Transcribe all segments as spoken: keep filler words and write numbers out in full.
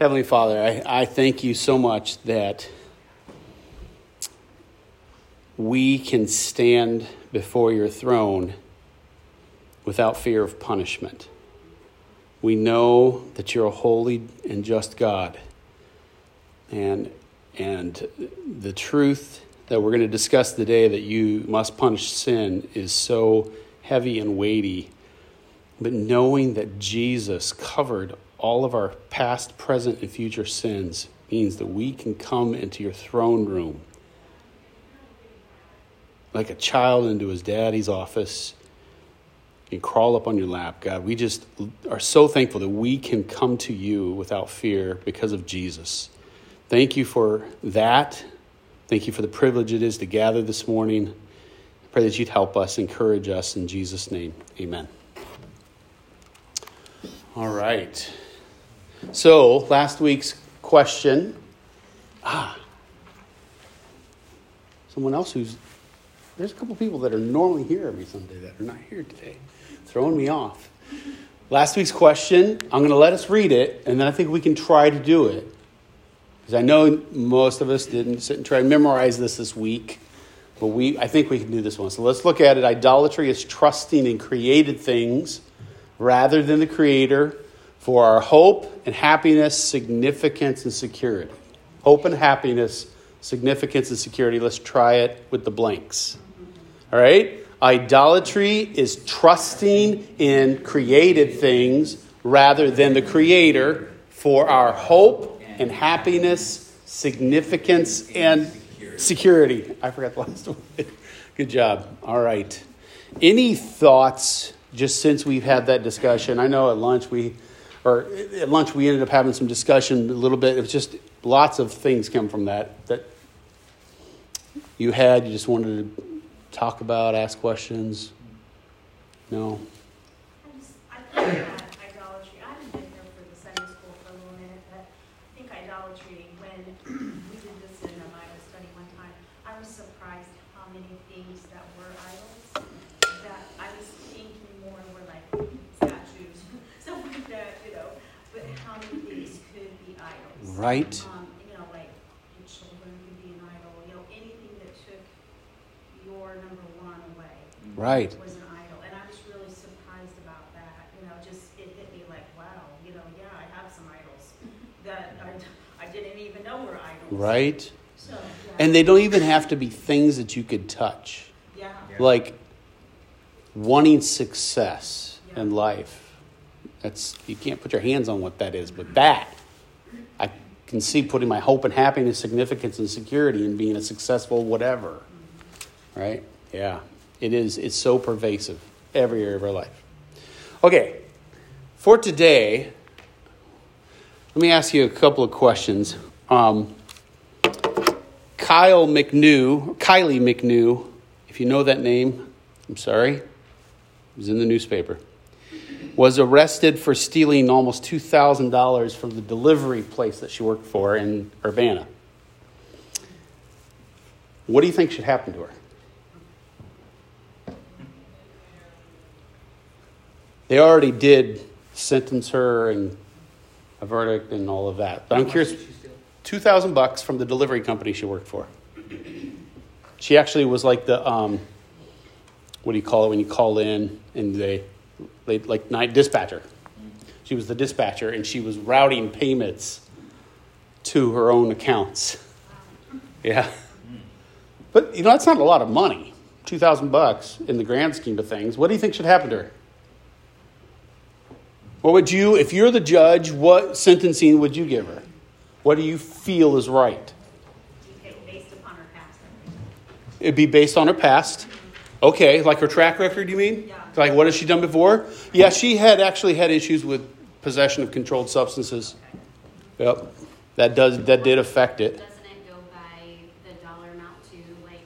Heavenly Father, I, I thank you so much that we can stand before your throne without fear of punishment. We know that you're a holy and just God. And and the truth that we're going to discuss today, that you must punish sin, is so heavy and weighty. But knowing that Jesus covered all of our past, present, and future sins means that we can come into your throne room like a child into his daddy's office and crawl up on your lap. God, we just are so thankful that we can come to you without fear because of Jesus. Thank you for that. Thank you for the privilege it is to gather this morning. I pray that you'd help us, encourage us. In Jesus' name, amen. All right. So last week's question. Ah, someone else who's... There's a couple people that are normally here every Sunday that are not here today. Throwing me off. Last week's question, I'm going to let us read it, and then I think we can try to do it. Because I know most of us didn't sit and try to memorize this this week, but we I think we can do this one. So let's look at it. Idolatry is trusting in created things rather than the Creator for our hope and happiness, significance, and security. Hope and happiness, significance, and security. Let's try it with the blanks. All right? Idolatry is trusting in created things rather than the Creator for our hope and happiness, significance, and security. I forgot the last one. Good job. All right. Any thoughts just since we've had that discussion? I know at lunch we or at lunch we ended up having some discussion a little bit. It was just lots of things come from that that you had, you just wanted to talk about, ask questions? No? I just, I think that idolatry, I haven't been here for the Sunday school for a little minute, but I think idolatry, when we did this in a Bible study one time, I was surprised how many things that were idols, that I was thinking more were like statues, something like that, you know, but how many things could be idols? Right. Um, you know, like your children could be an idol, you know, anything that took your number one away, right, was an idol. And I was really surprised about that. You know, just it hit me like, wow, you know, yeah, I have some idols that I, I didn't even know were idols. Right. So, yeah. And they don't even have to be things that you could touch. Yeah. Yeah. Like wanting success, yeah, in life. That's, you can't put your hands on what that is, but that I can see putting my hope and happiness, significance, and security in being a successful whatever. Right? Yeah. It is. It's so pervasive every area of our life. Okay. For today, let me ask you a couple of questions. Um, Kyle McNew, Kylie McNew, if you know that name, I'm sorry. It was in the newspaper. Was arrested for stealing almost two thousand dollars from the delivery place that she worked for in Urbana. What do you think should happen to her? They already did sentence her and a verdict and all of that. But I'm curious, two thousand bucks from the delivery company she worked for. She actually was like the, um, what do you call it when you call in and they, they like night dispatcher. She was the dispatcher and she was routing payments to her own accounts. Yeah. But, you know, that's not a lot of money. two thousand bucks in the grand scheme of things. What do you think should happen to her? What would you, if you're the judge, what sentencing would you give her? What do you feel is right? Based upon her past. It'd be based on her past. Okay, like her track record, you mean? Yeah. Like what has she done before? Yeah, she had actually had issues with possession of controlled substances. Okay. Yep, that does that did affect it. Doesn't it go by the dollar amount to like?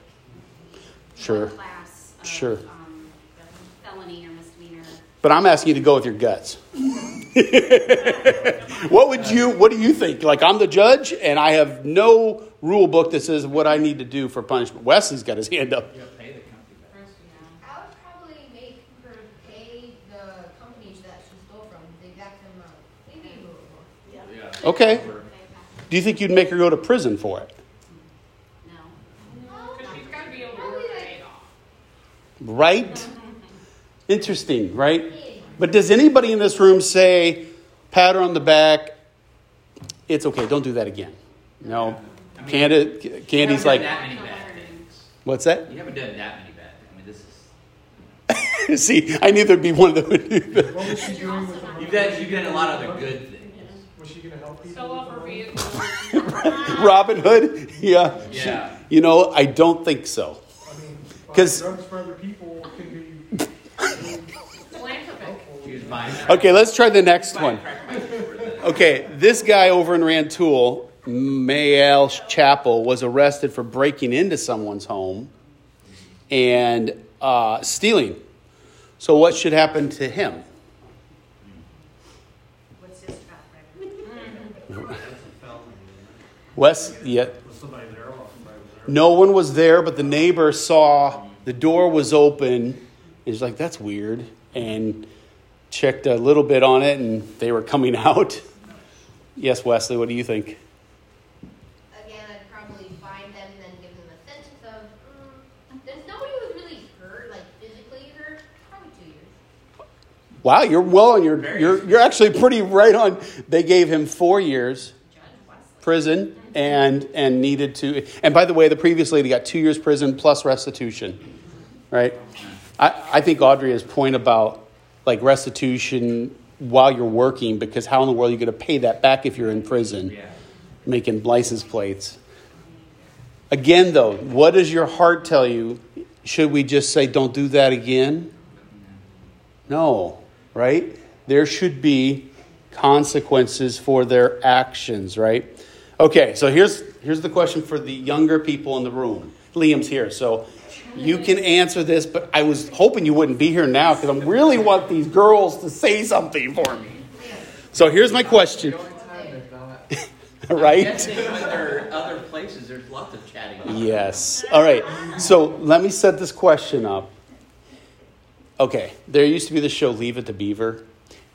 Sure. Class of, sure. Um, felony or misdemeanor. But I'm asking you to go with your guts. What would you, what do you think? Like, I'm the judge, and I have no rule book that says what I need to do for punishment. Wesley's got his hand up. Yeah, pay the company back. I would probably make her pay the companies that she stole from. They backed them up. They made a rule. Yeah. Okay. Do you think you'd make her go to prison for it? No. Because she's got to be able to work it off. Right? Interesting, right? But does anybody in this room say, pat her on the back, it's okay, don't do that again? No. I mean, Candy, Candy's like, that many bad things. What's that? You haven't done that many bad things. I mean, this is... See, I knew there'd be one that would do that. What was she doing with her? You've done, you've done a lot of the good things. Yeah. Was she going to help people? Sell off her vehicle. Robin Hood? Yeah. yeah. She, you know, I don't think so. I mean, because drugs for other people can be philanthropic. Okay, let's try the next one. Okay, this guy over in Rantoul, Mayel Chapel, was arrested for breaking into someone's home and uh, stealing. So what should happen to him? What's his traffic? Wes, yeah. Was somebody there? No one was there, but the neighbor saw the door was open. He's like, that's weird. And checked a little bit on it, and they were coming out. Yes, Wesley, what do you think? Again, I'd probably find them and then give them a sentence of, mm, there's nobody who was really hurt, like physically hurt, probably two years. Wow, you're well on your, you're, you're actually pretty right on. They gave him four years prison and, and needed to, and by the way, the previous lady got two years prison plus restitution, right? I, I think Audrey's point about like restitution while you're working, because how in the world are you going to pay that back if you're in prison, yeah. making license plates? Again, though, what does your heart tell you? Should we just say, don't do that again? No, right? There should be consequences for their actions, right? Okay, so here's here's the question for the younger people in the room. Liam's here, so... You can answer this, but I was hoping you wouldn't be here now because I really want these girls to say something for me. So here's my question. Right? There are other places. There's lots of chatting. Yes. All right. So let me set this question up. Okay. There used to be this show, Leave It to Beaver.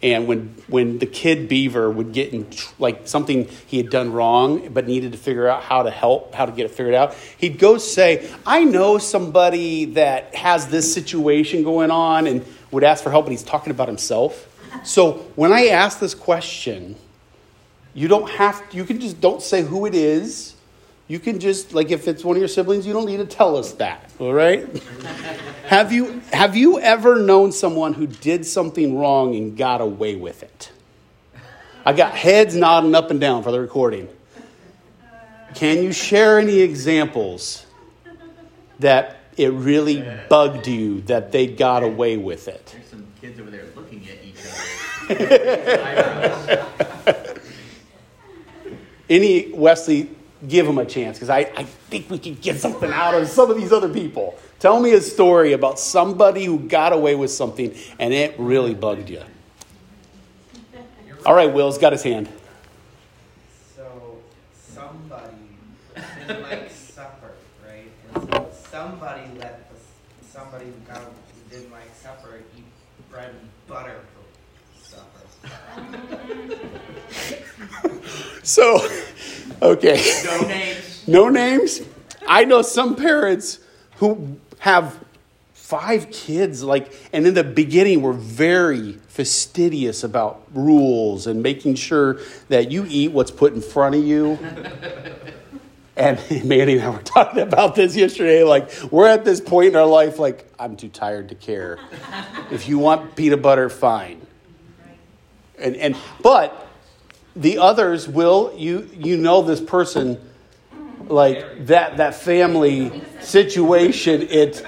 And when when the kid Beaver would get in, like something he had done wrong, but needed to figure out how to help, how to get it figured out, he'd go say, I know somebody that has this situation going on, and would ask for help, and he's talking about himself. So when I ask this question, you don't have to, you can just don't say who it is. You can just, like if it's one of your siblings, you don't need to tell us that, all right? have you have you ever known someone who did something wrong and got away with it? I got heads nodding up and down for the recording. Can you share any examples that it really bugged you that they got away with it? There's some kids over there looking at each other. Any, Wesley... Give them a chance, because I, I think we could get something out of some of these other people. Tell me a story about somebody who got away with something, and it really bugged you. All right, Will's got his hand. So somebody didn't like supper, right? And so somebody let the, somebody who, got, who didn't like supper eat bread and butter for supper. So... Okay. No names. No names. I know some parents who have five kids, like, and in the beginning were very fastidious about rules and making sure that you eat what's put in front of you. And Mandy and I were talking about this yesterday. Like, we're at this point in our life, like, I'm too tired to care. If you want peanut butter, fine. And and but. The others will, you you know this person, like that that family situation, it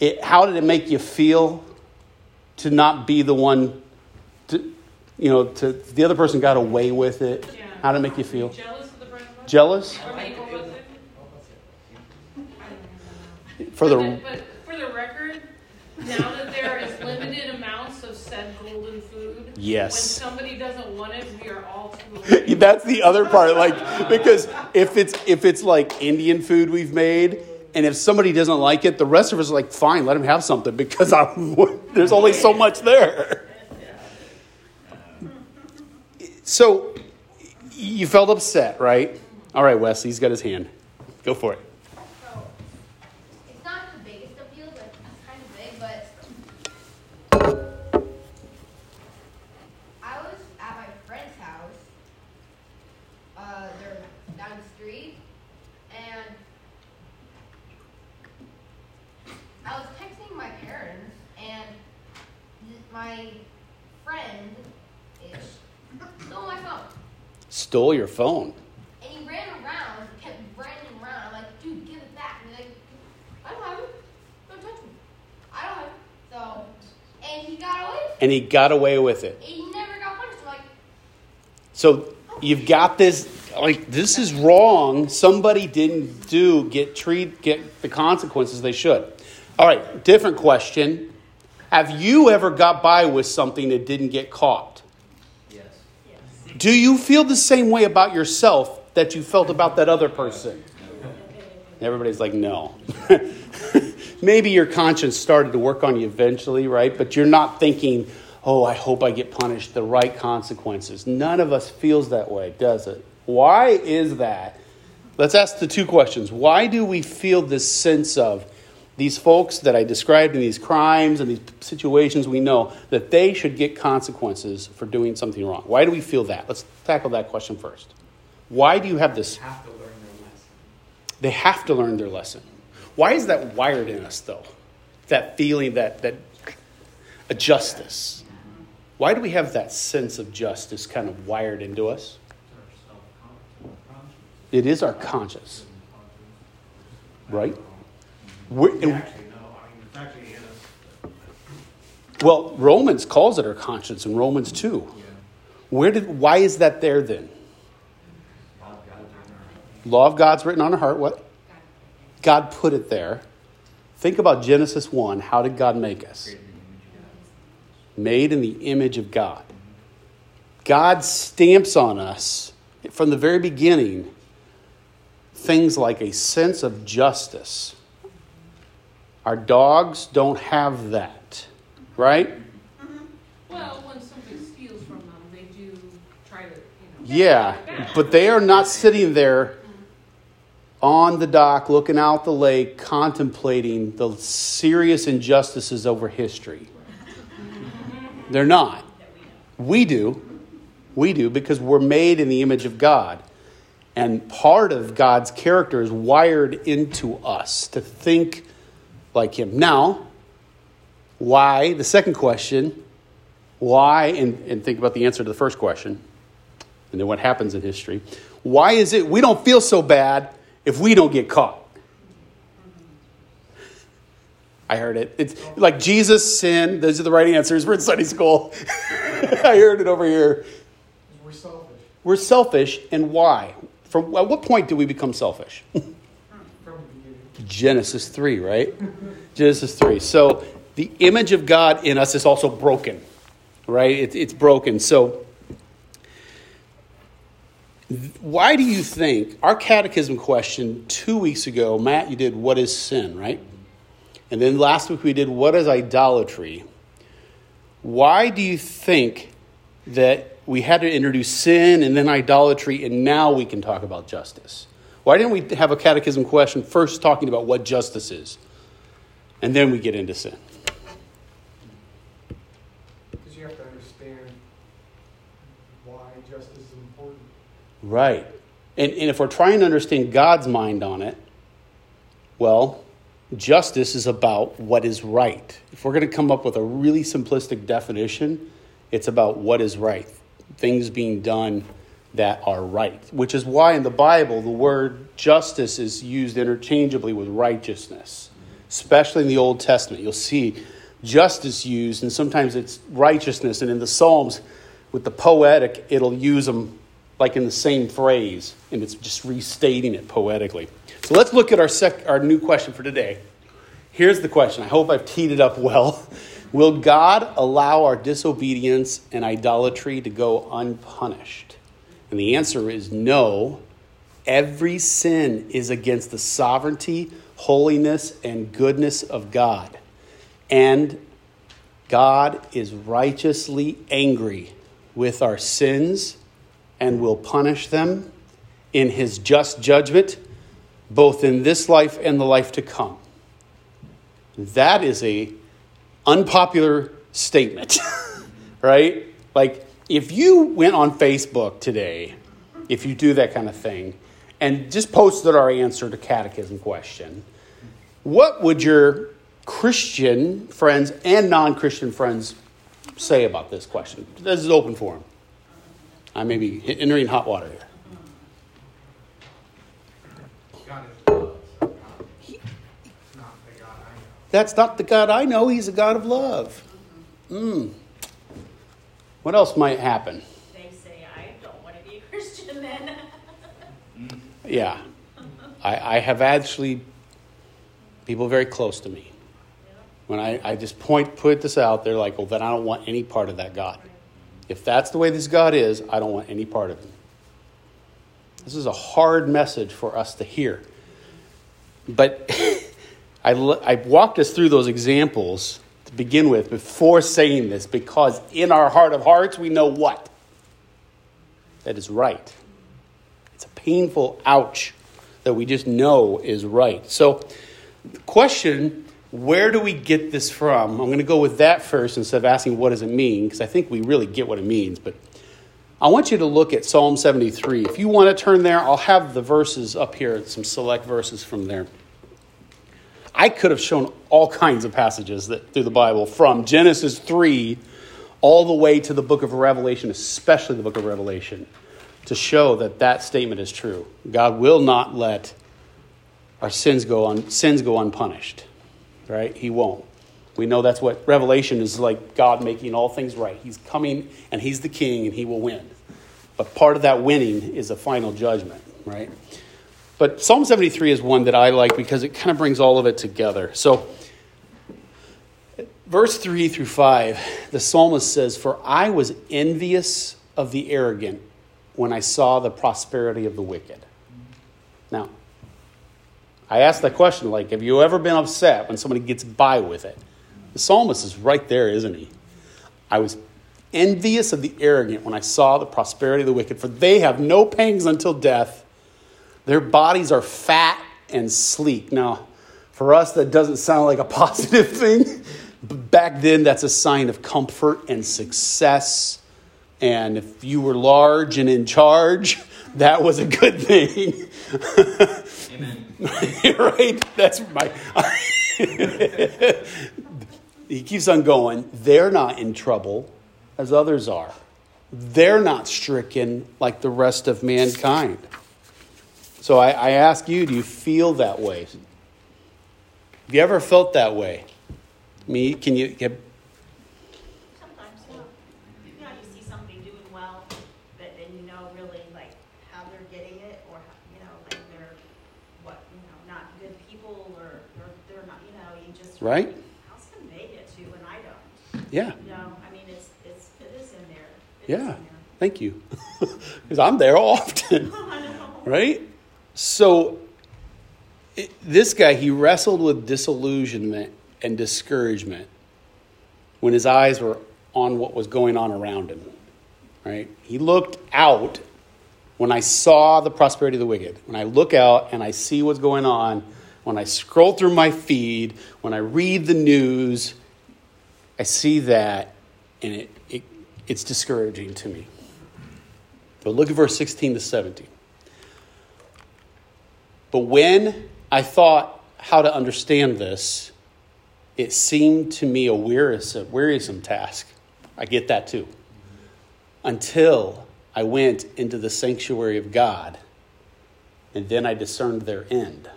it how did it make you feel to not be the one, to, you know, to the other person got away with it? Yeah. How did it make you feel? Jealous of the bread and butter? Jealous? Or Maple was it? For the, but, but for the record, now that there is limited amounts of said golden food, yes. When somebody doesn't want it, we are all too. That's the other part, like because if it's if it's like Indian food we've made, and if somebody doesn't like it, the rest of us are like, fine, let them have something because I'm, there's only so much there. So you felt upset, right? All right, Wesley's got his hand. Go for it. So, it's not the biggest appeal, but it's kind of big, but I was at my friend's house. Uh, they're down the street, and I was texting my parents, and my friend stole my phone. Stole your phone? And he ran around, kept running around. I'm like, dude, give it back. And he's like, I don't have it. Don't touch me. I don't have it. So, and he got away with it. And he got away with it. And he never got punished. I'm like, so you've got this, like, this is wrong. Somebody didn't do, get treat, get the consequences they should. All right, different question. Have you ever got by with something that didn't get caught? Yes. Yes. Do you feel the same way about yourself that you felt about that other person? Everybody's like, no. Maybe your conscience started to work on you eventually, right? But you're not thinking, oh, I hope I get punished the right consequences. None of us feels that way, does it? Why is that? Let's ask the two questions. Why do we feel this sense of these folks that I described in these crimes and these situations we know that they should get consequences for doing something wrong? Why do we feel that? Let's tackle that question first. Why do you have this? They have to learn their lesson. They have to learn their lesson. Why is that wired in us, though? That feeling, that that a justice. Why do we have that sense of justice kind of wired into us? It is our conscience, right? We're, and, well, Romans calls it our conscience in Romans two. Where did? Why is that there then? Law of God's written on our heart. What? God put it there. Think about Genesis one. How did God make us? Made in the image of God. God stamps on us from the very beginning things like a sense of justice. Our dogs don't have that, right? Well, when something steals from them, they do try to, you know. Yeah, but they are not sitting there on the dock, looking out the lake, contemplating the serious injustices over history. They're not. We do. We do because we're made in the image of God. And part of God's character is wired into us to think like him. Now, why? The second question, why? And, and think about the answer to the first question. And then what happens in history. Why is it we don't feel so bad if we don't get caught? I heard it. It's like Jesus, sin. Those are the right answers. We're in Sunday school. I heard it over here. We're selfish. We're selfish, and why? From at what point do we become selfish? Genesis three, right? Genesis three. So the image of God in us is also broken, right? It, it's broken. So why do you think our catechism question two weeks ago, Matt, you did what is sin, right? And then last week we did what is idolatry? Why do you think that we had to introduce sin and then idolatry and now we can talk about justice? Why didn't we have a catechism question first talking about what justice is? And then we get into sin. Because you have to understand why justice is important. Right. And, and if we're trying to understand God's mind on it, well, justice is about what is right. If we're going to come up with a really simplistic definition, it's about what is right. Things being done that are right, which is why in the Bible, the word justice is used interchangeably with righteousness, especially in the Old Testament. You'll see justice used, and sometimes it's righteousness. And in the Psalms, with the poetic, it'll use them like in the same phrase, and it's just restating it poetically. So let's look at our sec- our new question for today. Here's the question. I hope I've teed it up well. Will God allow our disobedience and idolatry to go unpunished? And the answer is no. Every sin is against the sovereignty, holiness, and goodness of God. And God is righteously angry with our sins and will punish them in his just judgment, both in this life and the life to come. That is a unpopular statement, right? Like, if you went on Facebook today, if you do that kind of thing, and just posted our answer to catechism question, what would your Christian friends and non-Christian friends say about this question? This is open forum. I may be entering hot water here. That's not the God I know. He's a God of love. Mm. What else might happen? They say, I don't want to be a Christian then. Yeah. I, I have actually, people very close to me. Yeah. When I, I just point, put this out, they're like, well, then I don't want any part of that God. Right. If that's the way this God is, I don't want any part of him. This is a hard message for us to hear. But I, I walked us through those examples to begin with before saying this, because in our heart of hearts, we know what? That is right. It's a painful ouch that we just know is right. So the question, where do we get this from? I'm going to go with that first instead of asking what does it mean, because I think we really get what it means. But I want you to look at Psalm seventy-three. If you want to turn there, I'll have the verses up here, some select verses from there. I could have shown all kinds of passages that, through the Bible, from Genesis three all the way to the book of Revelation, especially the book of Revelation, to show that that statement is true. God will not let our sins go un, sins go unpunished, right? He won't. We know that's what Revelation is like, God making all things right. He's coming, and he's the king, and he will win. But part of that winning is a final judgment, right? But Psalm seventy-three is one that I like because it kind of brings all of it together. So verse three through five, the psalmist says, "For I was envious of the arrogant when I saw the prosperity of the wicked." Now, I asked that question, like, have you ever been upset when somebody gets by with it? The psalmist is right there, isn't he? I was envious of the arrogant when I saw the prosperity of the wicked, for they have no pangs until death. Their bodies are fat and sleek. Now, for us, that doesn't sound like a positive thing. But back then, that's a sign of comfort and success. And if you were large and in charge, that was a good thing. Amen. Right? That's my... He keeps on going. They're not in trouble as others are. They're not stricken like the rest of mankind. So I, I ask you, do you feel that way? Have you ever felt that way? I mean, can you... Can... Sometimes, well, you know, you see somebody doing well, but then you know really, like, how they're getting it, or, you know, like they're, what, you know, not good people, or, or they're not, you know, you just... Right? Really, how's can they get to when I don't? Yeah. You know, I mean, it's, it's, it is in there. It yeah. Is in there. Thank you. Because I'm there often. I know. Right? So it, this guy, he wrestled with disillusionment and discouragement when his eyes were on what was going on around him, right? He looked out when I saw the prosperity of the wicked. When I look out and I see what's going on, when I scroll through my feed, when I read the news, I see that, and it, it it's discouraging to me. But look at verse sixteen to seventeen. But when I thought how to understand this, it seemed to me a wearisome, wearisome task. I get that too. Until I went into the sanctuary of God, and then I discerned their end.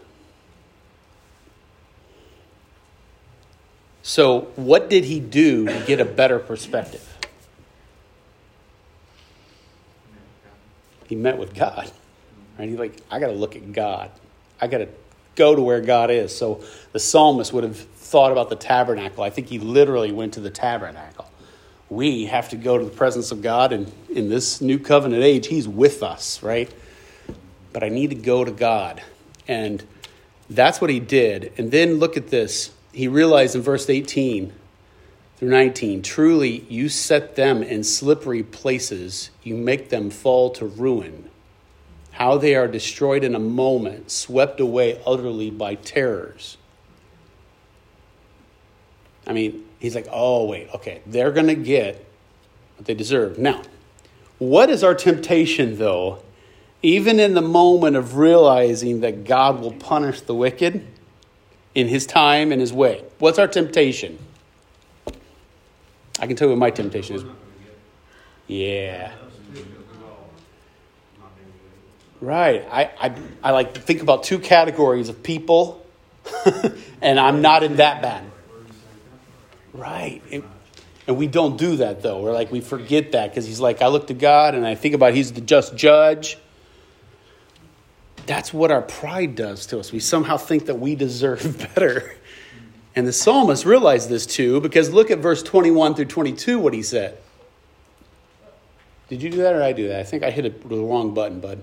So what did he do to get a better perspective? He met with God. Right? He's like, I got to look at God. I got to go to where God is. So the psalmist would have thought about the tabernacle. I think he literally went to the tabernacle. We have to go to the presence of God, and in this new covenant age, he's with us, right? But I need to go to God. And that's what he did. And then look at this. He realized in verse eighteen through nineteen. Truly, you set them in slippery places. You make them fall to ruin. How they are destroyed in a moment, swept away utterly by terrors. I mean, he's like, oh, wait, okay, they're going to get what they deserve. Now, what is our temptation, though, even in the moment of realizing that God will punish the wicked in his time and his way? What's our temptation? I can tell you what my temptation is. Yeah. Right. I, I I like to think about two categories of people, and I'm not in that band. Right. And, and we don't do that, though. We're like, we forget that because he's like, I look to God and I think about he's the just judge. That's what our pride does to us. We somehow think that we deserve better. And the psalmist realized this, too, because look at verse twenty-one through twenty-two, what he said. Did you do that or I do that? I think I hit a, the wrong button, bud.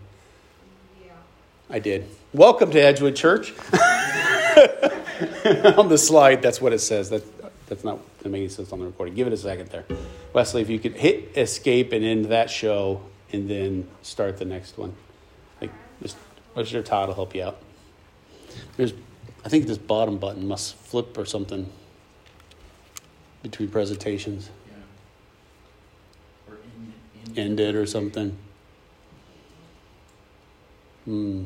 I did. Welcome to Edgewood Church. On the slide, that's what it says. That, that's not making sense on the recording. Give it a second there. Wesley, if you could hit escape and end that show and then start the next one. Like, Mister Todd will help you out. There's, I think this bottom button must flip or something between presentations. Yeah. Or end, end, end it or something. Hmm.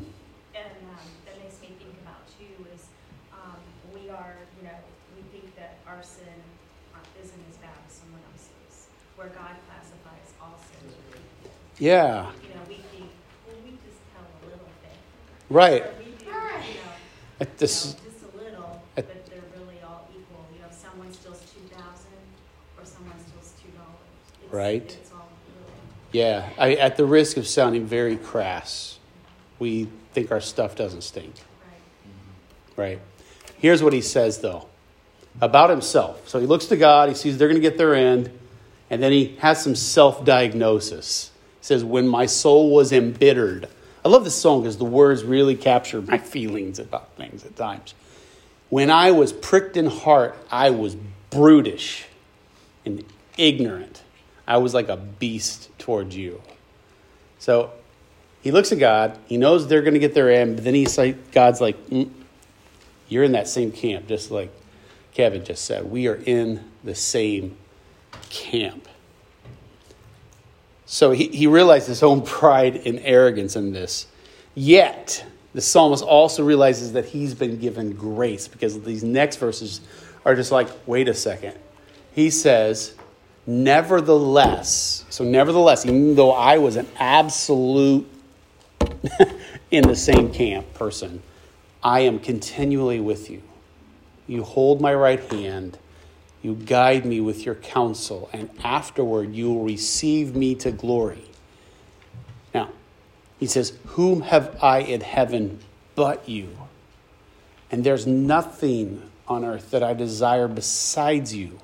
And um, that makes me think about, too, is um, we are, you know, we think that our sin isn't as bad as someone else's, where God classifies all sin. Yeah. You know, we think, well, we just have a little bit. Right. Or we do, right. You know, at this, you know, just a little, at, but they're really all equal. You know, someone steals two thousand dollars or someone steals two dollars. It's, right. It's all little. Yeah. I, at the risk of sounding very crass, we think our stuff doesn't stink. Right. Here's what he says, though, about himself. So he looks to God. He sees they're going to get their end. And then he has some self-diagnosis. He says, when my soul was embittered. I love this song because the words really capture my feelings about things at times. When I was pricked in heart, I was brutish and ignorant. I was like a beast towards you. So he looks at God. He knows they're going to get their end. But then he's like, God's like, mm, you're in that same camp, just like Kevin just said. We are in the same camp. So he, he realized his own pride and arrogance in this. Yet, the psalmist also realizes that he's been given grace, because these next verses are just like, wait a second. He says, nevertheless, so nevertheless, even though I was an absolute in the same camp person, I am continually with you. You hold my right hand. You guide me with your counsel, and afterward you will receive me to glory. Now, he says, whom have I in heaven but you? And there's nothing on earth that I desire besides you.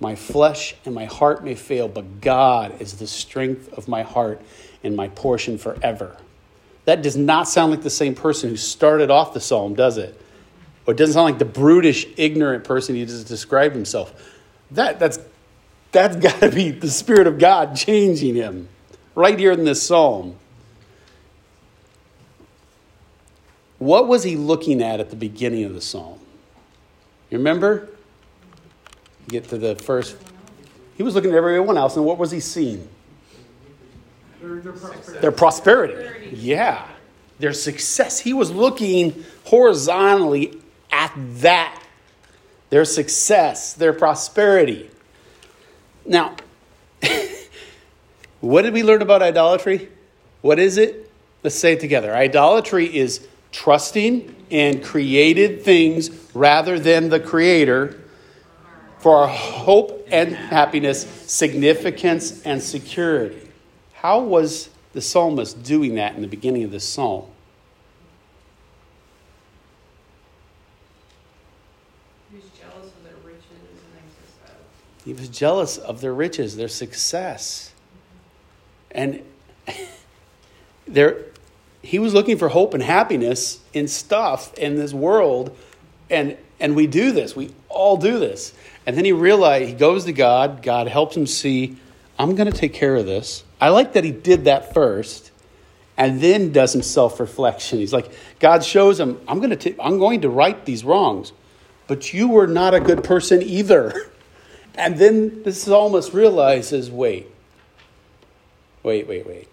My flesh and my heart may fail, but God is the strength of my heart and my portion forever. That does not sound like the same person who started off the psalm, does it? Or it doesn't sound like the brutish, ignorant person he just described himself. That, that's that's got to be the Spirit of God changing him right here in this psalm. What was he looking at at the beginning of the psalm? You remember? Get to the first. He was looking at everyone else, and what was he seeing? Their, their, prosperity. their prosperity. Yeah. Their success. He was looking horizontally at that. Their success, their prosperity. Now, what did we learn about idolatry? What is it? Let's say it together. Idolatry is trusting in created things rather than the Creator for our hope and happiness, significance, and security. How was the psalmist doing that in the beginning of this psalm? He was jealous of their riches and success. He was jealous of their riches, their success. And there, he was looking for hope and happiness in stuff in this world. And and we do this. We all do this. And then he realized, he goes to God. God helps him see, I'm going to take care of this. I like that he did that first and then does some self-reflection. He's like, God shows him, I'm going to, I'm going to right these wrongs, but you were not a good person either. And then the psalmist realizes, wait, wait, wait, wait.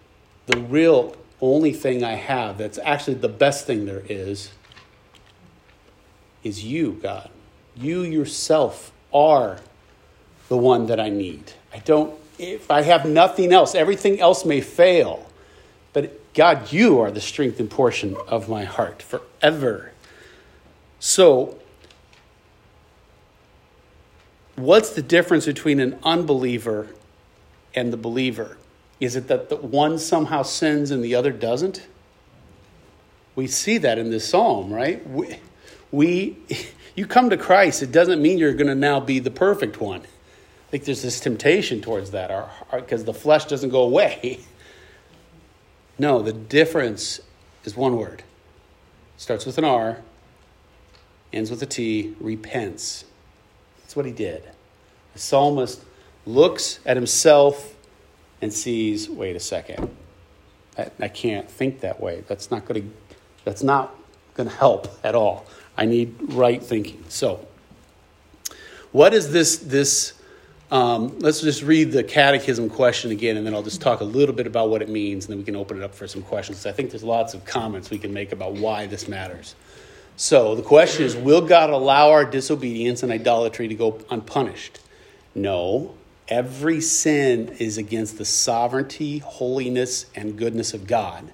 The real only thing I have that's actually the best thing there is, is you, God. You yourself are the one that I need. I don't, if I have nothing else, everything else may fail. But God, you are the strength and portion of my heart forever. So, what's the difference between an unbeliever and the believer? Is it that the one somehow sins and the other doesn't? We see that in this psalm, right? We, we you come to Christ, it doesn't mean you're going to now be the perfect one. I think there's this temptation towards that, because the flesh doesn't go away. No, the difference is one word. Starts with an R, ends with a T, repents. That's what he did. The psalmist looks at himself and sees, wait a second, I, I can't think that way. That's not going to, that's not going to help at all. I need right thinking. So, what is this? This um, let's just read the catechism question again, and then I'll just talk a little bit about what it means, and then we can open it up for some questions. I think there's lots of comments we can make about why this matters. So the question is, will God allow our disobedience and idolatry to go unpunished? No. Every sin is against the sovereignty, holiness, and goodness of God,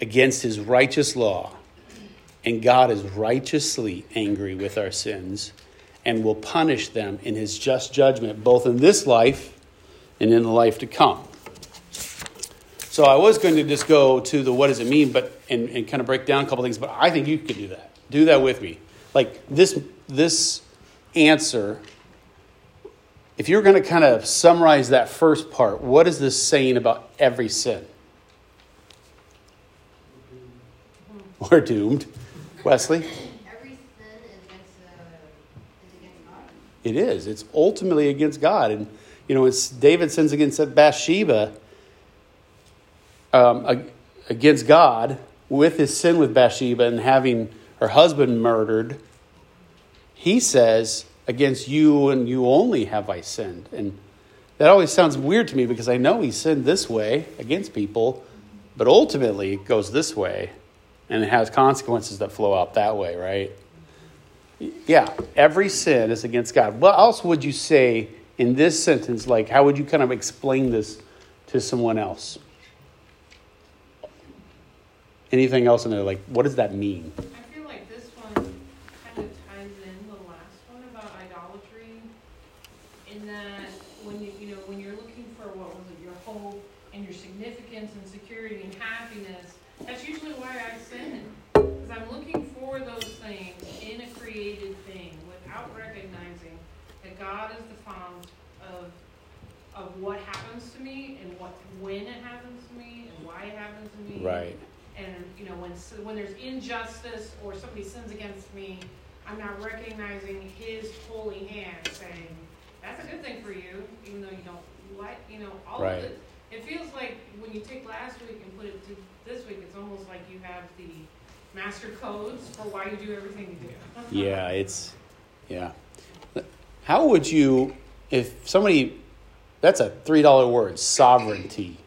against his righteous law. And God is righteously angry with our sins and will punish them in his just judgment, both in this life and in the life to come. So I was going to just go to the what does it mean, but and, and kind of break down a couple things. But I think you could do that. Do that with me. Like this, this answer, if you're going to kind of summarize that first part, what is this saying about every sin? We're doomed. Wesley? Every sin is against, uh, is against God. It is. It's ultimately against God. And, you know, it's David sins against Bathsheba. Um, against God with his sin with Bathsheba and having her husband murdered, he says, against you and you only have I sinned. And that always sounds weird to me because I know he sinned this way against people, but ultimately it goes this way and it has consequences that flow out that way, right? Yeah, every sin is against God. What else would you say in this sentence? Like, how would you kind of explain this to someone else? Anything else in there? Like, what does that mean? I feel like this one kind of ties in the last one about idolatry, in that when you you know when you're looking for what was it, your hope and your significance and security and happiness. That's usually why I sin, because I'm looking for those things in a created thing without recognizing that God is the fount of of what happens to me and what when it happens to me and why it happens to me. Right. And, you know, when when there's injustice or somebody sins against me, I'm not recognizing his holy hand saying, that's a good thing for you, even though you don't like, you know, all right. of it. It feels like when you take last week and put it to this week, it's almost like you have the master codes for why you do everything you do. yeah, it's, yeah. How would you, if somebody, that's a three dollar word, sovereignty.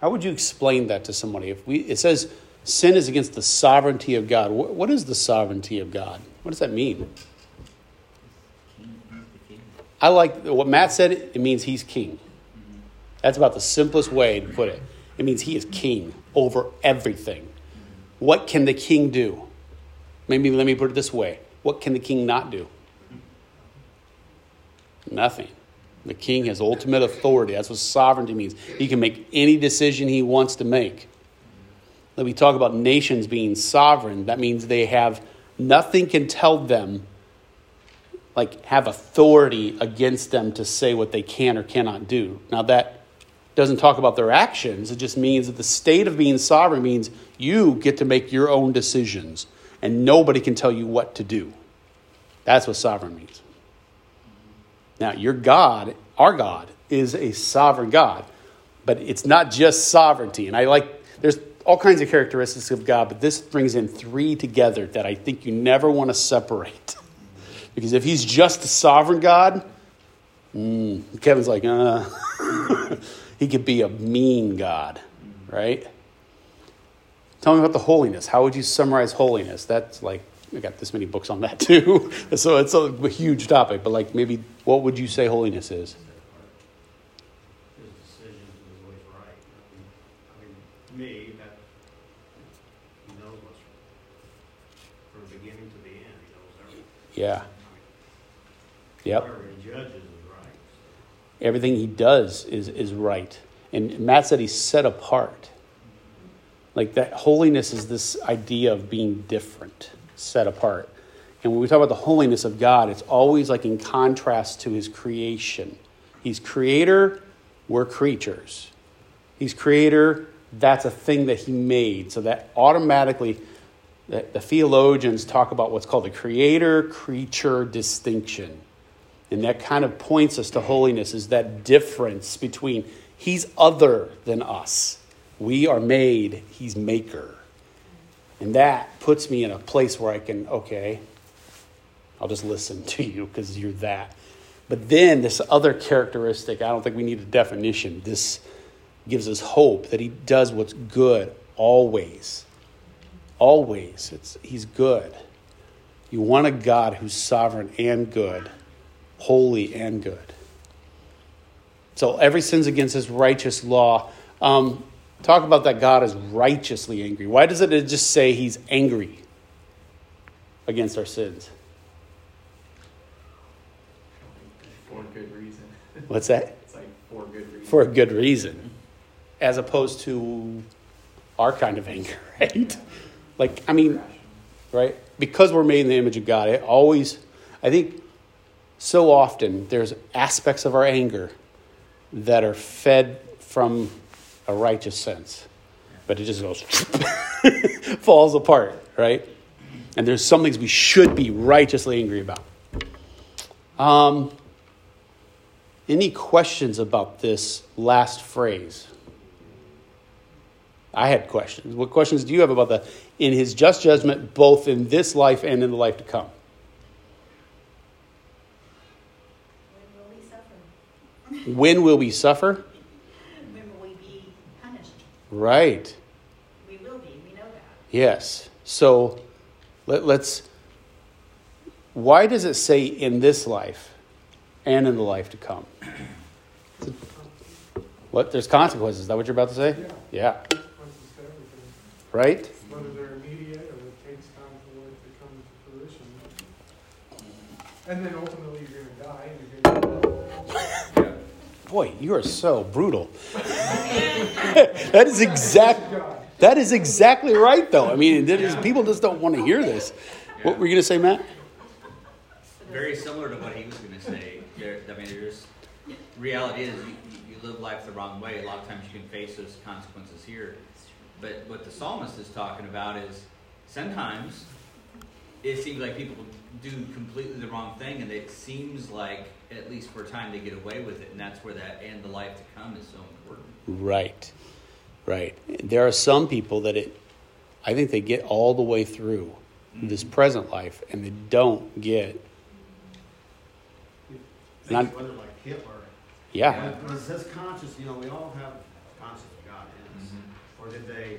How would you explain that to somebody? If we, it says sin is against the sovereignty of God. What, what is the sovereignty of God? What does that mean? I like what Matt said. It means he's king. That's about the simplest way to put it. It means he is king over everything. What can the king do? Maybe let me put it this way. What can the king not do? Nothing. The king has ultimate authority. That's what sovereignty means. He can make any decision he wants to make. When we talk about nations being sovereign, that means they have nothing can tell them, like have authority against them to say what they can or cannot do. Now that doesn't talk about their actions. It just means that the state of being sovereign means you get to make your own decisions and nobody can tell you what to do. That's what sovereign means. Now, your God, our God, is a sovereign God, but it's not just sovereignty. And I like, there's all kinds of characteristics of God, but this brings in three together that I think you never want to separate. Because if he's just a sovereign God, mm, Kevin's like, uh, he could be a mean God, right? Tell me about the holiness. How would you summarize holiness? That's like, I got this many books on that too. So it's a huge topic, but like maybe what would you say holiness is? His decisions is always right. I mean, to me, that he knows what's right. From the beginning to the end, he knows everything. Yeah. Yep. Whatever he judges is right. Everything he does is, is right. And Matt said he's set apart. Like that holiness is this idea of being different, set apart. And when we talk about the holiness of God, it's always like in contrast to his creation. He's creator, we're creatures. He's creator, that's a thing that he made. So that automatically, the, the theologians talk about what's called the creator-creature distinction. And that kind of points us to holiness, is that difference between he's other than us. We are made, he's maker. And that puts me in a place where I can, okay, I'll just listen to you because you're that. But then this other characteristic, I don't think we need a definition. This gives us hope that he does what's good always. Always. It's, he's good. You want a God who's sovereign and good, holy and good. So every sin's against his righteous law. Um... Talk about that God is righteously angry. Why doesn't it just say he's angry against our sins? For a good reason. What's that? It's like for a good reason. For a good reason. As opposed to our kind of anger, right? Like, I mean, right? Because we're made in the image of God, it always, I think so often there's aspects of our anger that are fed from a righteous sense, but it just goes, falls apart, right? And there's some things we should be righteously angry about. Um, any questions about this last phrase? I had questions. What questions do you have about the, in his just judgment, both in this life and in the life to come? When will we suffer? When will we suffer? Right. We will be. We know that. Yes. So let, let's, why does it say in this life and in the life to come? What? There's consequences. Is that what you're about to say? Yeah. Yeah. Right? Whether they're immediate or it takes time for it to come to fruition. And then ultimately you're going to die and you're going to die. Boy, you are so brutal. That is exact. That is exactly right, though. I mean, yeah. People just don't want to hear this. Yeah. What were you going to say, Matt? Very similar to what he was going to say. There, I mean, there's reality is you, you live life the wrong way. A lot of times you can face those consequences here. But what the psalmist is talking about is sometimes it seems like people do completely the wrong thing, and it seems like at least for a time they get away with it, and that's where that and the life to come is so important. Right, right. There are some people that it, I think they get all the way through mm-hmm. this present life, and they don't get. Not, whether like Hitler. Yeah. Was his conscience? You know, we all have conscience of God in us, mm-hmm. or did they?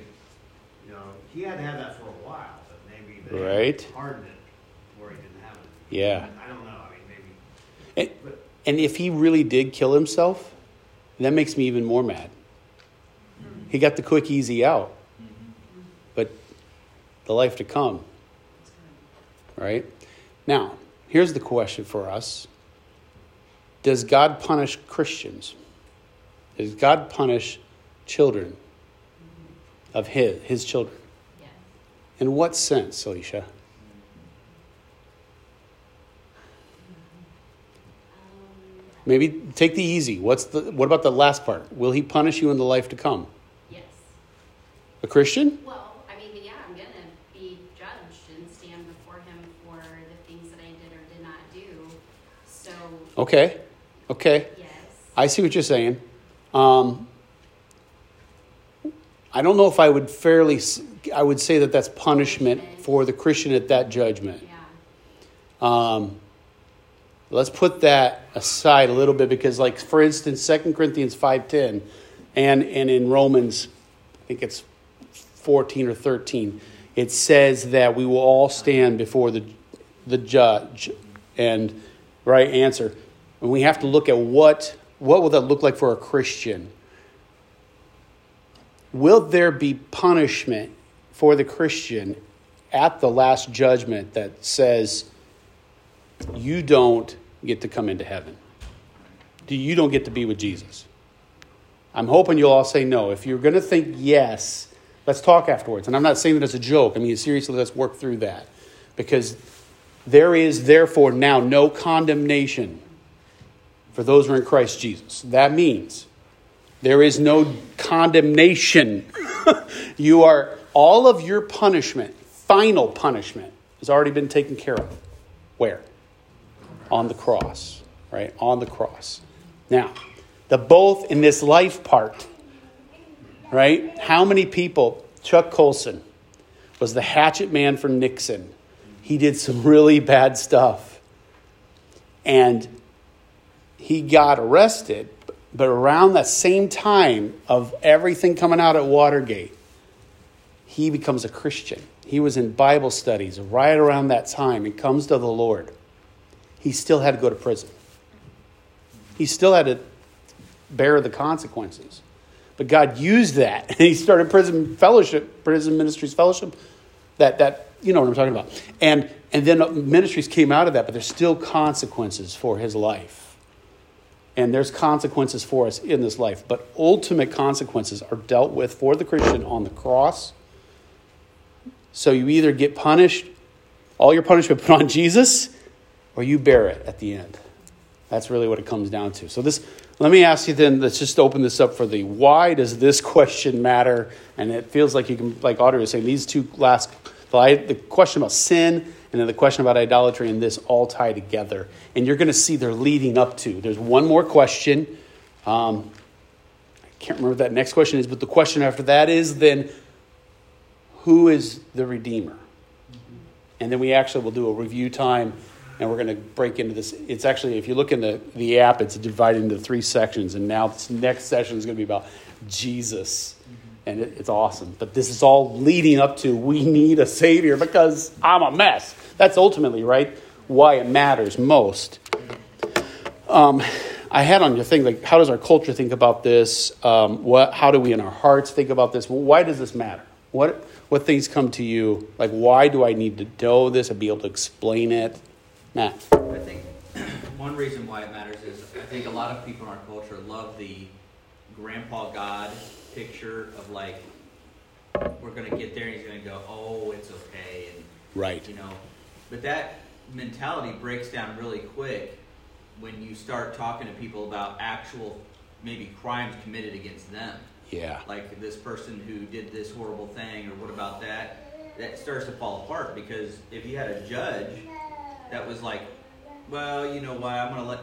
You know, he had to have that for a while. Maybe they right. hardened it where he didn't have it. Yeah. I don't know. I mean, maybe. And, but, and if he really did kill himself, that makes me even more mad. Mm-hmm. He got the quick, easy out. Mm-hmm. But the life to come. Right? Now, here's the question for us. Does God punish Christians? Does God punish children mm-hmm. of his, his children? In what sense, Alicia? Um, Maybe take the easy. What's the? What about the last part? Will he punish you in the life to come? Yes. A Christian? Well, I mean, yeah, I'm going to be judged and stand before him for the things that I did or did Okay. Okay. Yes. I see what you're saying. Um, I don't know if I would fairly, I would say that that's punishment for the Christian at that judgment. Yeah. Um, let's put that aside a little bit because, like, for instance, Second Corinthians five ten and, and in Romans, I think it's fourteen or thirteen, it says that we will all stand before the the judge and right answer. And we have to look at what what will that look like for a Christian. Will there be punishment for the Christian at the last judgment that says you don't get to come into heaven? You don't get to be with Jesus? I'm hoping you'll all say no. If you're going to think yes, let's talk afterwards. And I'm not saying that it's a joke. I mean, seriously, let's work through that. Because there is therefore now no condemnation for those who are in Christ Jesus. That means there is no condemnation. You are, all of your punishment, final punishment, has already been taken care of. Where? On the cross, right? On the cross. Now, the both in this life part, right? How many people? Chuck Colson was the hatchet man for Nixon. He did some really bad stuff. And he got arrested, but around that same time of everything coming out at Watergate, he becomes a Christian. He was in Bible studies right around that time. He comes to the Lord. He still had to go to prison. He still had to bear the consequences. But God used that, and he started prison fellowship, prison ministries fellowship. That that you know what I'm talking about. And and then ministries came out of that, but there's still consequences for his life, and there's consequences for us in this life. But ultimate consequences are dealt with for the Christian on the cross. So you either get punished, all your punishment put on Jesus, or you bear it at the end. That's really what it comes down to. So this. Let me ask you then, let's just open this up for the why does this question matter? And it feels like you can, like Audrey was saying, these two last, the question about sin and then the question about idolatry and this all tie together. And you're going to see they're leading up to. There's one more question. Um, I can't remember what that next question is, but the question after that is then, who is the Redeemer? And then we actually will do a review time. And we're going to break into this. It's actually, if you look in the, the app, it's divided into three sections. And now this next session is going to be about Jesus. And it, it's awesome. But this is all leading up to we need a Savior because I'm a mess. That's ultimately, right, why it matters most. Um, I had on your thing, like, how does our culture think about this? Um, what? How do we in our hearts think about this? Well, why does this matter? What, what things come to you? Like, why do I need to know this and be able to explain it? Nah. I think one reason why it matters is I think a lot of people in our culture love the grandpa God picture of like, we're going to get there and he's going to go, oh, it's okay. And, right. You know, but that mentality breaks down really quick when you start talking to people about actual maybe crimes committed against them. Yeah. Like this person who did this horrible thing or what about that? That starts to fall apart because if you had a judge that was like, well, you know why, I'm going to let,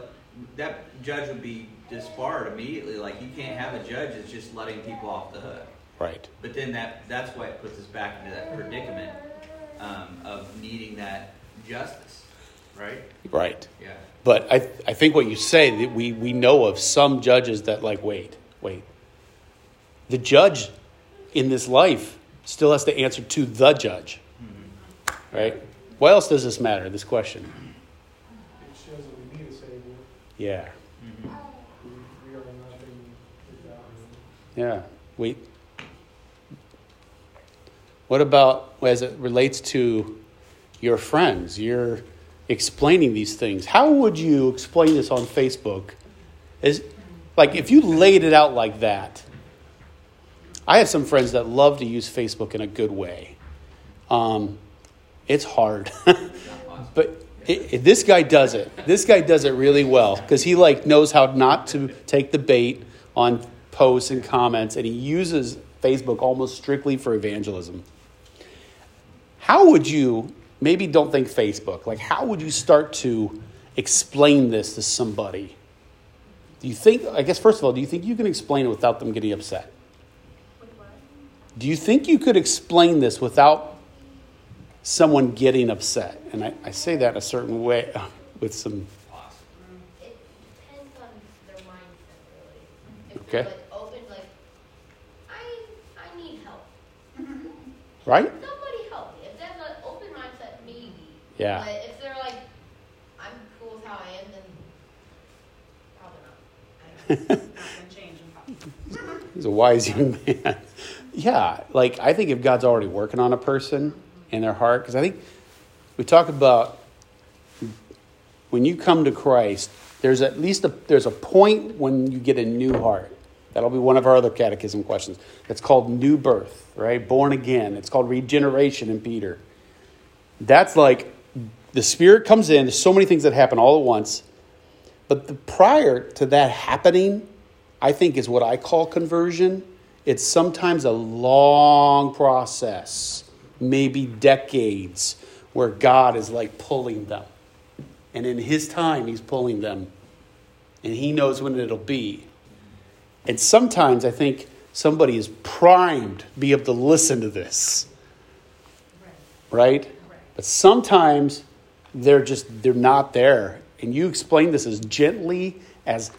that judge would be disbarred immediately. Like, you can't have a judge that's just letting people off the hook. Right. But then that that's why it puts us back into that predicament um, of needing that justice, right? Right. Yeah. But I I think what you say, that we, we know of some judges that like, wait, wait. The judge in this life still has to answer to the judge, mm-hmm. right? Why else does this matter, this question? It shows that we need a Savior. Yeah. Mm-hmm. We, we are nothing without Him. Yeah. We, what about as it relates to your friends? You're explaining these things. How would you explain this on Facebook? Is, like, if you laid it out like that, I have some friends that love to use Facebook in a good way. Um... It's hard, but it, it, this guy does it. This guy does it really well because he like knows how not to take the bait on posts and comments, and he uses Facebook almost strictly for evangelism. How would you, maybe don't think Facebook, like how would you start to explain this to somebody, do you think, I guess first of all, do you think you can explain it without them getting upset? Do you think you could explain this without someone getting upset? And I, I say that in a certain way with some... It depends on their mindset, really. If okay. Like open, like, I, I need help. Right? Somebody help me. If that's an open mindset, maybe. Yeah. But if they're like, I'm cool with how I am, then probably not. I'm not going to change. He's a wise young man. Yeah, like I think if God's already working on a person in their heart, because I think we talk about when you come to Christ, there's at least a there's a point when you get a new heart. That'll be one of our other catechism questions. That's called new birth, right? Born again. It's called regeneration in Peter. That's like the Spirit comes in. There's so many things that happen all at once. But the prior to that happening, I think is what I call conversion. It's sometimes a long process, maybe decades, where God is like pulling them. And in his time, he's pulling them. And he knows when it'll be. And sometimes I think somebody is primed to be able to listen to this. Right? But sometimes they're just, they're not there. And you explain this as gently as...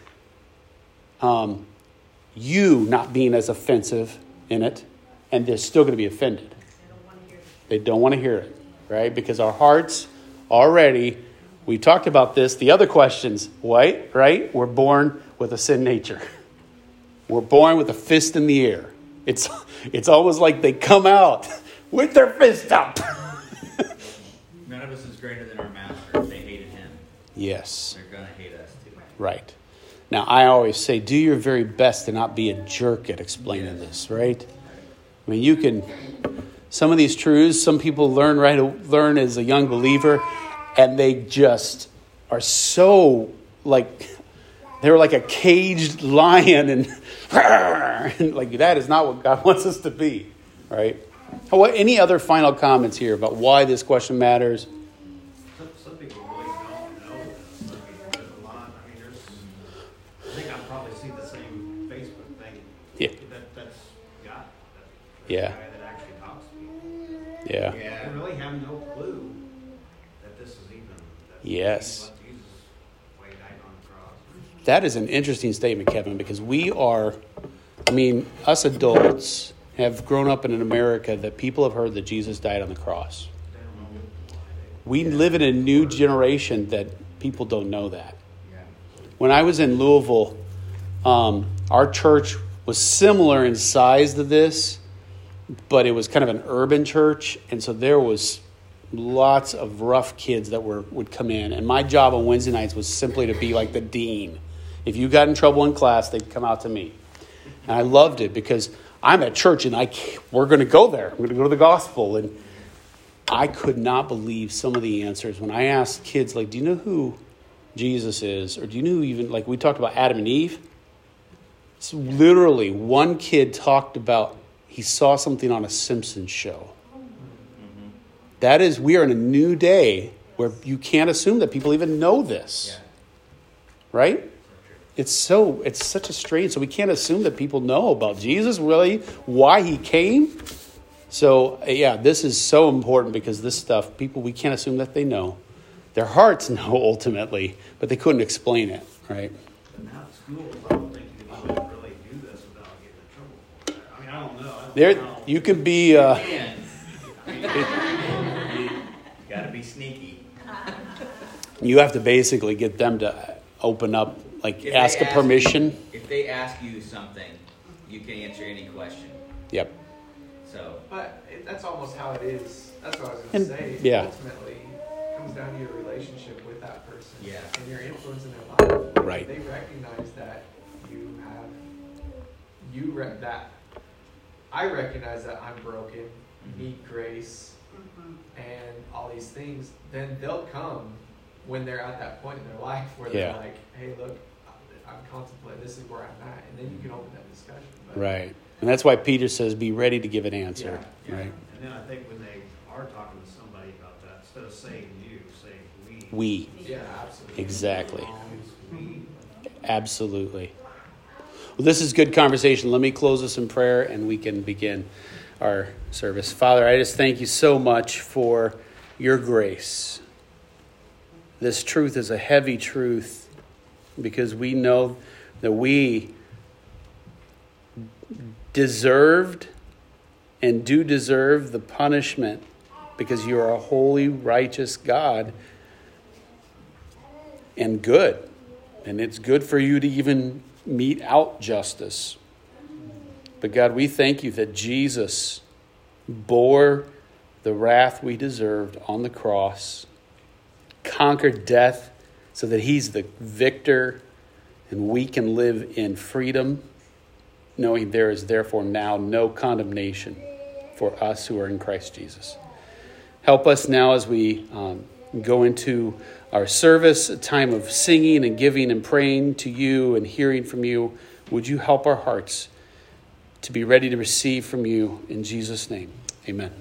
Um, you not being as offensive in it, and they're still going to be offended. They don't want to hear it, right? Because our hearts already, we talked about this, the other questions, right? right? We're born with a sin nature. We're born with a fist in the air. It's it's almost like they come out with their fist up. None of us is greater than our master. They hated him. Yes. They're going to hate us too. Right. Now, I always say, do your very best to not be a jerk at explaining this, right? I mean, you can, some of these truths, some people learn right learn as a young believer, and they just are so, like, they're like a caged lion, and, and like, that is not what God wants us to be, right? Oh, what, any other final comments here about why this question matters? Yeah. That actually talks to you. Yeah. Yeah. They really have no clue that this is even. Yes. Jesus way died on the cross. That is an interesting statement, Kevin, because we are, I mean, us adults have grown up in an America that people have heard that Jesus died on the cross. We live in a new generation that people don't know that. When I was in Louisville, um, our church was similar in size to this. But it was kind of an urban church, and so there was lots of rough kids that were would come in. And my job on Wednesday nights was simply to be like the dean. If you got in trouble in class, they'd come out to me. And I loved it because I'm at church, and I we're going to go there. We're going to go to the gospel. And I could not believe some of the answers. When I asked kids, like, do you know who Jesus is? Or do you know who even, like we talked about Adam and Eve? So literally one kid talked about he saw something on a Simpsons show. Mm-hmm. That is, we are in a new day where you can't assume that people even know this. Yeah. Right? It's so, it's such a strange, so we can't assume that people know about Jesus, really, why he came. So, yeah, this is so important because this stuff, people, we can't assume that they know. Their hearts know, ultimately, but they couldn't explain it, right? But now it's cool. I don't think you can really do this without getting in trouble for it. I mean, I don't know. There, you can be. Uh, Got to be sneaky. You have to basically get them to open up, like if ask a permission. You, if they ask you something, you can answer any question. Yep. So, but that's almost how it is. That's what I was going to say. Yeah. Ultimately, it comes down to your relationship with that person. Yeah. And your influence in their life. Right. They recognize that you have you read that. I recognize that I'm broken, need grace, mm-hmm. and all these things, then they'll come when they're at that point in their life where yeah. they're like, hey, look, I'm contemplating, this is where I'm at, and then you can open that discussion. But, right. And that's why Peter says, be ready to give an answer. Yeah, yeah. Right. And then I think when they are talking to somebody about that, instead of saying you, say we. We. Yeah, absolutely. Exactly. Absolutely. Well, this is good conversation. Let me close this in prayer and we can begin our service. Father, I just thank you so much for your grace. This truth is a heavy truth because we know that we deserved and do deserve the punishment because you are a holy, righteous God and good. And it's good for you to even mete out justice. But God, we thank you that Jesus bore the wrath we deserved on the cross, conquered death so that he's the victor and we can live in freedom, knowing there is therefore now no condemnation for us who are in Christ Jesus. Help us now as we um, go into our service, a time of singing and giving and praying to you and hearing from you. Would you help our hearts to be ready to receive from you in Jesus' name? Amen.